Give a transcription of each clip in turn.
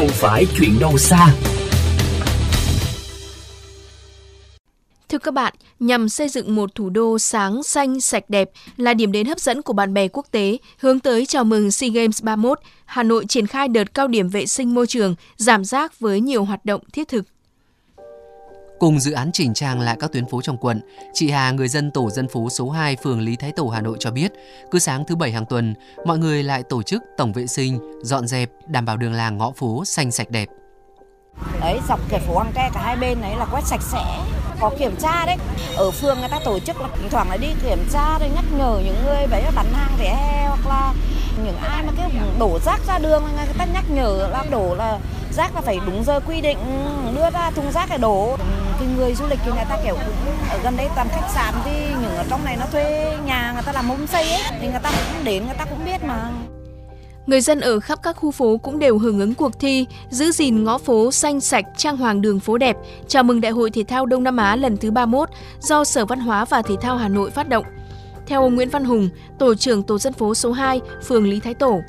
không phải chuyện đâu xa. Thưa các bạn, nhằm xây dựng một thủ đô sáng, xanh, sạch đẹp là điểm đến hấp dẫn của bạn bè quốc tế, hướng tới chào mừng SEA Games 31, Hà Nội triển khai đợt cao điểm vệ sinh môi trường, giảm rác với nhiều hoạt động thiết thực. Cùng dự án chỉnh trang lại các tuyến phố trong quận, chị Hà, người dân tổ dân phố số 2, phường Lý Thái Tổ, Hà Nội cho biết, cứ sáng thứ Bảy hàng tuần, mọi người lại tổ chức tổng vệ sinh, dọn dẹp, đảm bảo đường làng ngõ phố xanh sạch đẹp. Đấy, dọc cái phố Hàng Tre cả hai bên đấy là quét sạch sẽ, có kiểm tra đấy. Ở phường người ta tổ chức thỉnh thoảng là đi kiểm tra rồi nhắc nhở những người bấy bán hàng vỉa hè, hoặc là những ai mà cái đổ rác ra đường người ta nhắc nhở là đổ là rác là phải đúng giờ quy định, đưa ra thùng rác để đổ. Thì người du lịch thì người ta kiểu cũng ở gần đây toàn khách sạn, thì những ở trong này nó thuê nhà người ta làm homestay ấy, thì người ta cũng đến, người ta cũng biết mà. Người dân ở khắp các khu phố cũng đều hưởng ứng cuộc thi giữ gìn ngõ phố xanh sạch, trang hoàng đường phố đẹp, chào mừng Đại hội Thể thao Đông Nam Á lần thứ 31 do Sở Văn hóa và Thể thao Hà Nội phát động. Theo ông Nguyễn Văn Hùng, tổ trưởng tổ dân phố số 2, phường Lý Thái Tổ,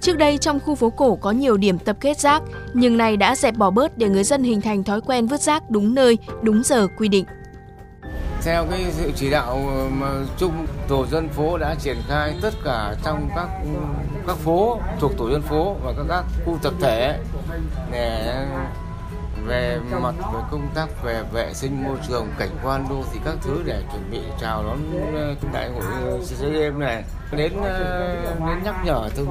trước đây trong khu phố cổ có nhiều điểm tập kết rác, nhưng nay đã dẹp bỏ bớt để người dân hình thành thói quen vứt rác đúng nơi, đúng giờ quy định. Theo cái sự chỉ đạo chung, tổ dân phố đã triển khai tất cả trong các phố thuộc tổ dân phố và các khu tập thể để về mặt về công tác về vệ sinh môi trường, cảnh quan đô thị các thứ để chuẩn bị chào đón đại hội SEA Games này, đến nhắc nhở từng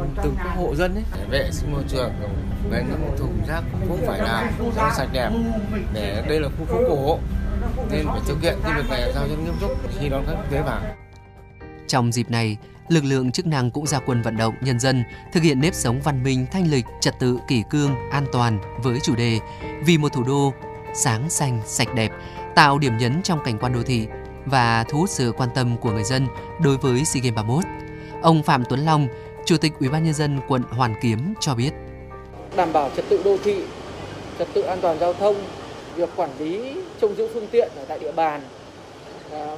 hộ dân ấy, để vệ sinh môi trường, về những thùng rác cũng phải làm sạch đẹp, để đây là khu phố cổ nên phải thực hiện cái việc này sao cho nghiêm túc khi đón khách quốc tế vào. Trong dịp này, lực lượng chức năng cũng ra quân vận động nhân dân thực hiện nếp sống văn minh, thanh lịch, trật tự, kỷ cương, an toàn với chủ đề vì một thủ đô sáng, xanh, sạch đẹp, tạo điểm nhấn trong cảnh quan đô thị và thu hút sự quan tâm của người dân đối với SEA Games 31. Ông Phạm Tuấn Long, Chủ tịch Ủy ban Nhân dân quận Hoàn Kiếm cho biết: đảm bảo trật tự đô thị, trật tự an toàn giao thông, việc quản lý trông giữ phương tiện ở tại địa bàn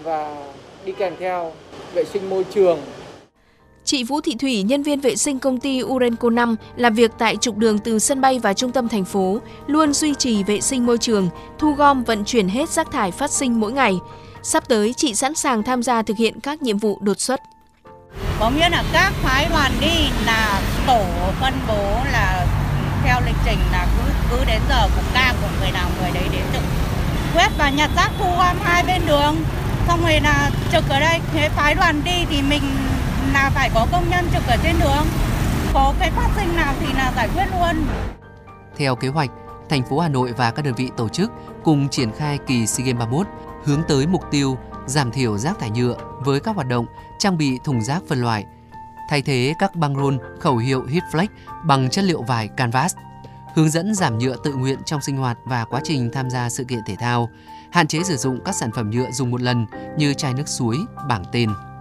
và đi kèm theo vệ sinh môi trường. Chị Vũ Thị Thủy, nhân viên vệ sinh công ty Urenco 5, làm việc tại trục đường từ sân bay và trung tâm thành phố, luôn duy trì vệ sinh môi trường, thu gom vận chuyển hết rác thải phát sinh mỗi ngày. Sắp tới, chị sẵn sàng tham gia thực hiện các nhiệm vụ đột xuất. Có nghĩa là các phái đoàn đi là tổ phân bố là theo lịch trình là cứ đến giờ cũng ca của người nào người đấy đến trực quét và nhặt rác thu gom hai bên đường. Xong rồi là trực ở đây, thế phái đoàn đi thì mình là phải có công nhân trực ở trên đường, có cái phát sinh nào thì là giải quyết luôn. Theo kế hoạch, thành phố Hà Nội và các đơn vị tổ chức cùng triển khai kỳ SEA Games 31 hướng tới mục tiêu giảm thiểu rác thải nhựa với các hoạt động trang bị thùng rác phân loại, thay thế các băng rôn khẩu hiệu hitflex bằng chất liệu vải canvas, hướng dẫn giảm nhựa tự nguyện trong sinh hoạt và quá trình tham gia sự kiện thể thao, hạn chế sử dụng các sản phẩm nhựa dùng một lần như chai nước suối, bảng tên.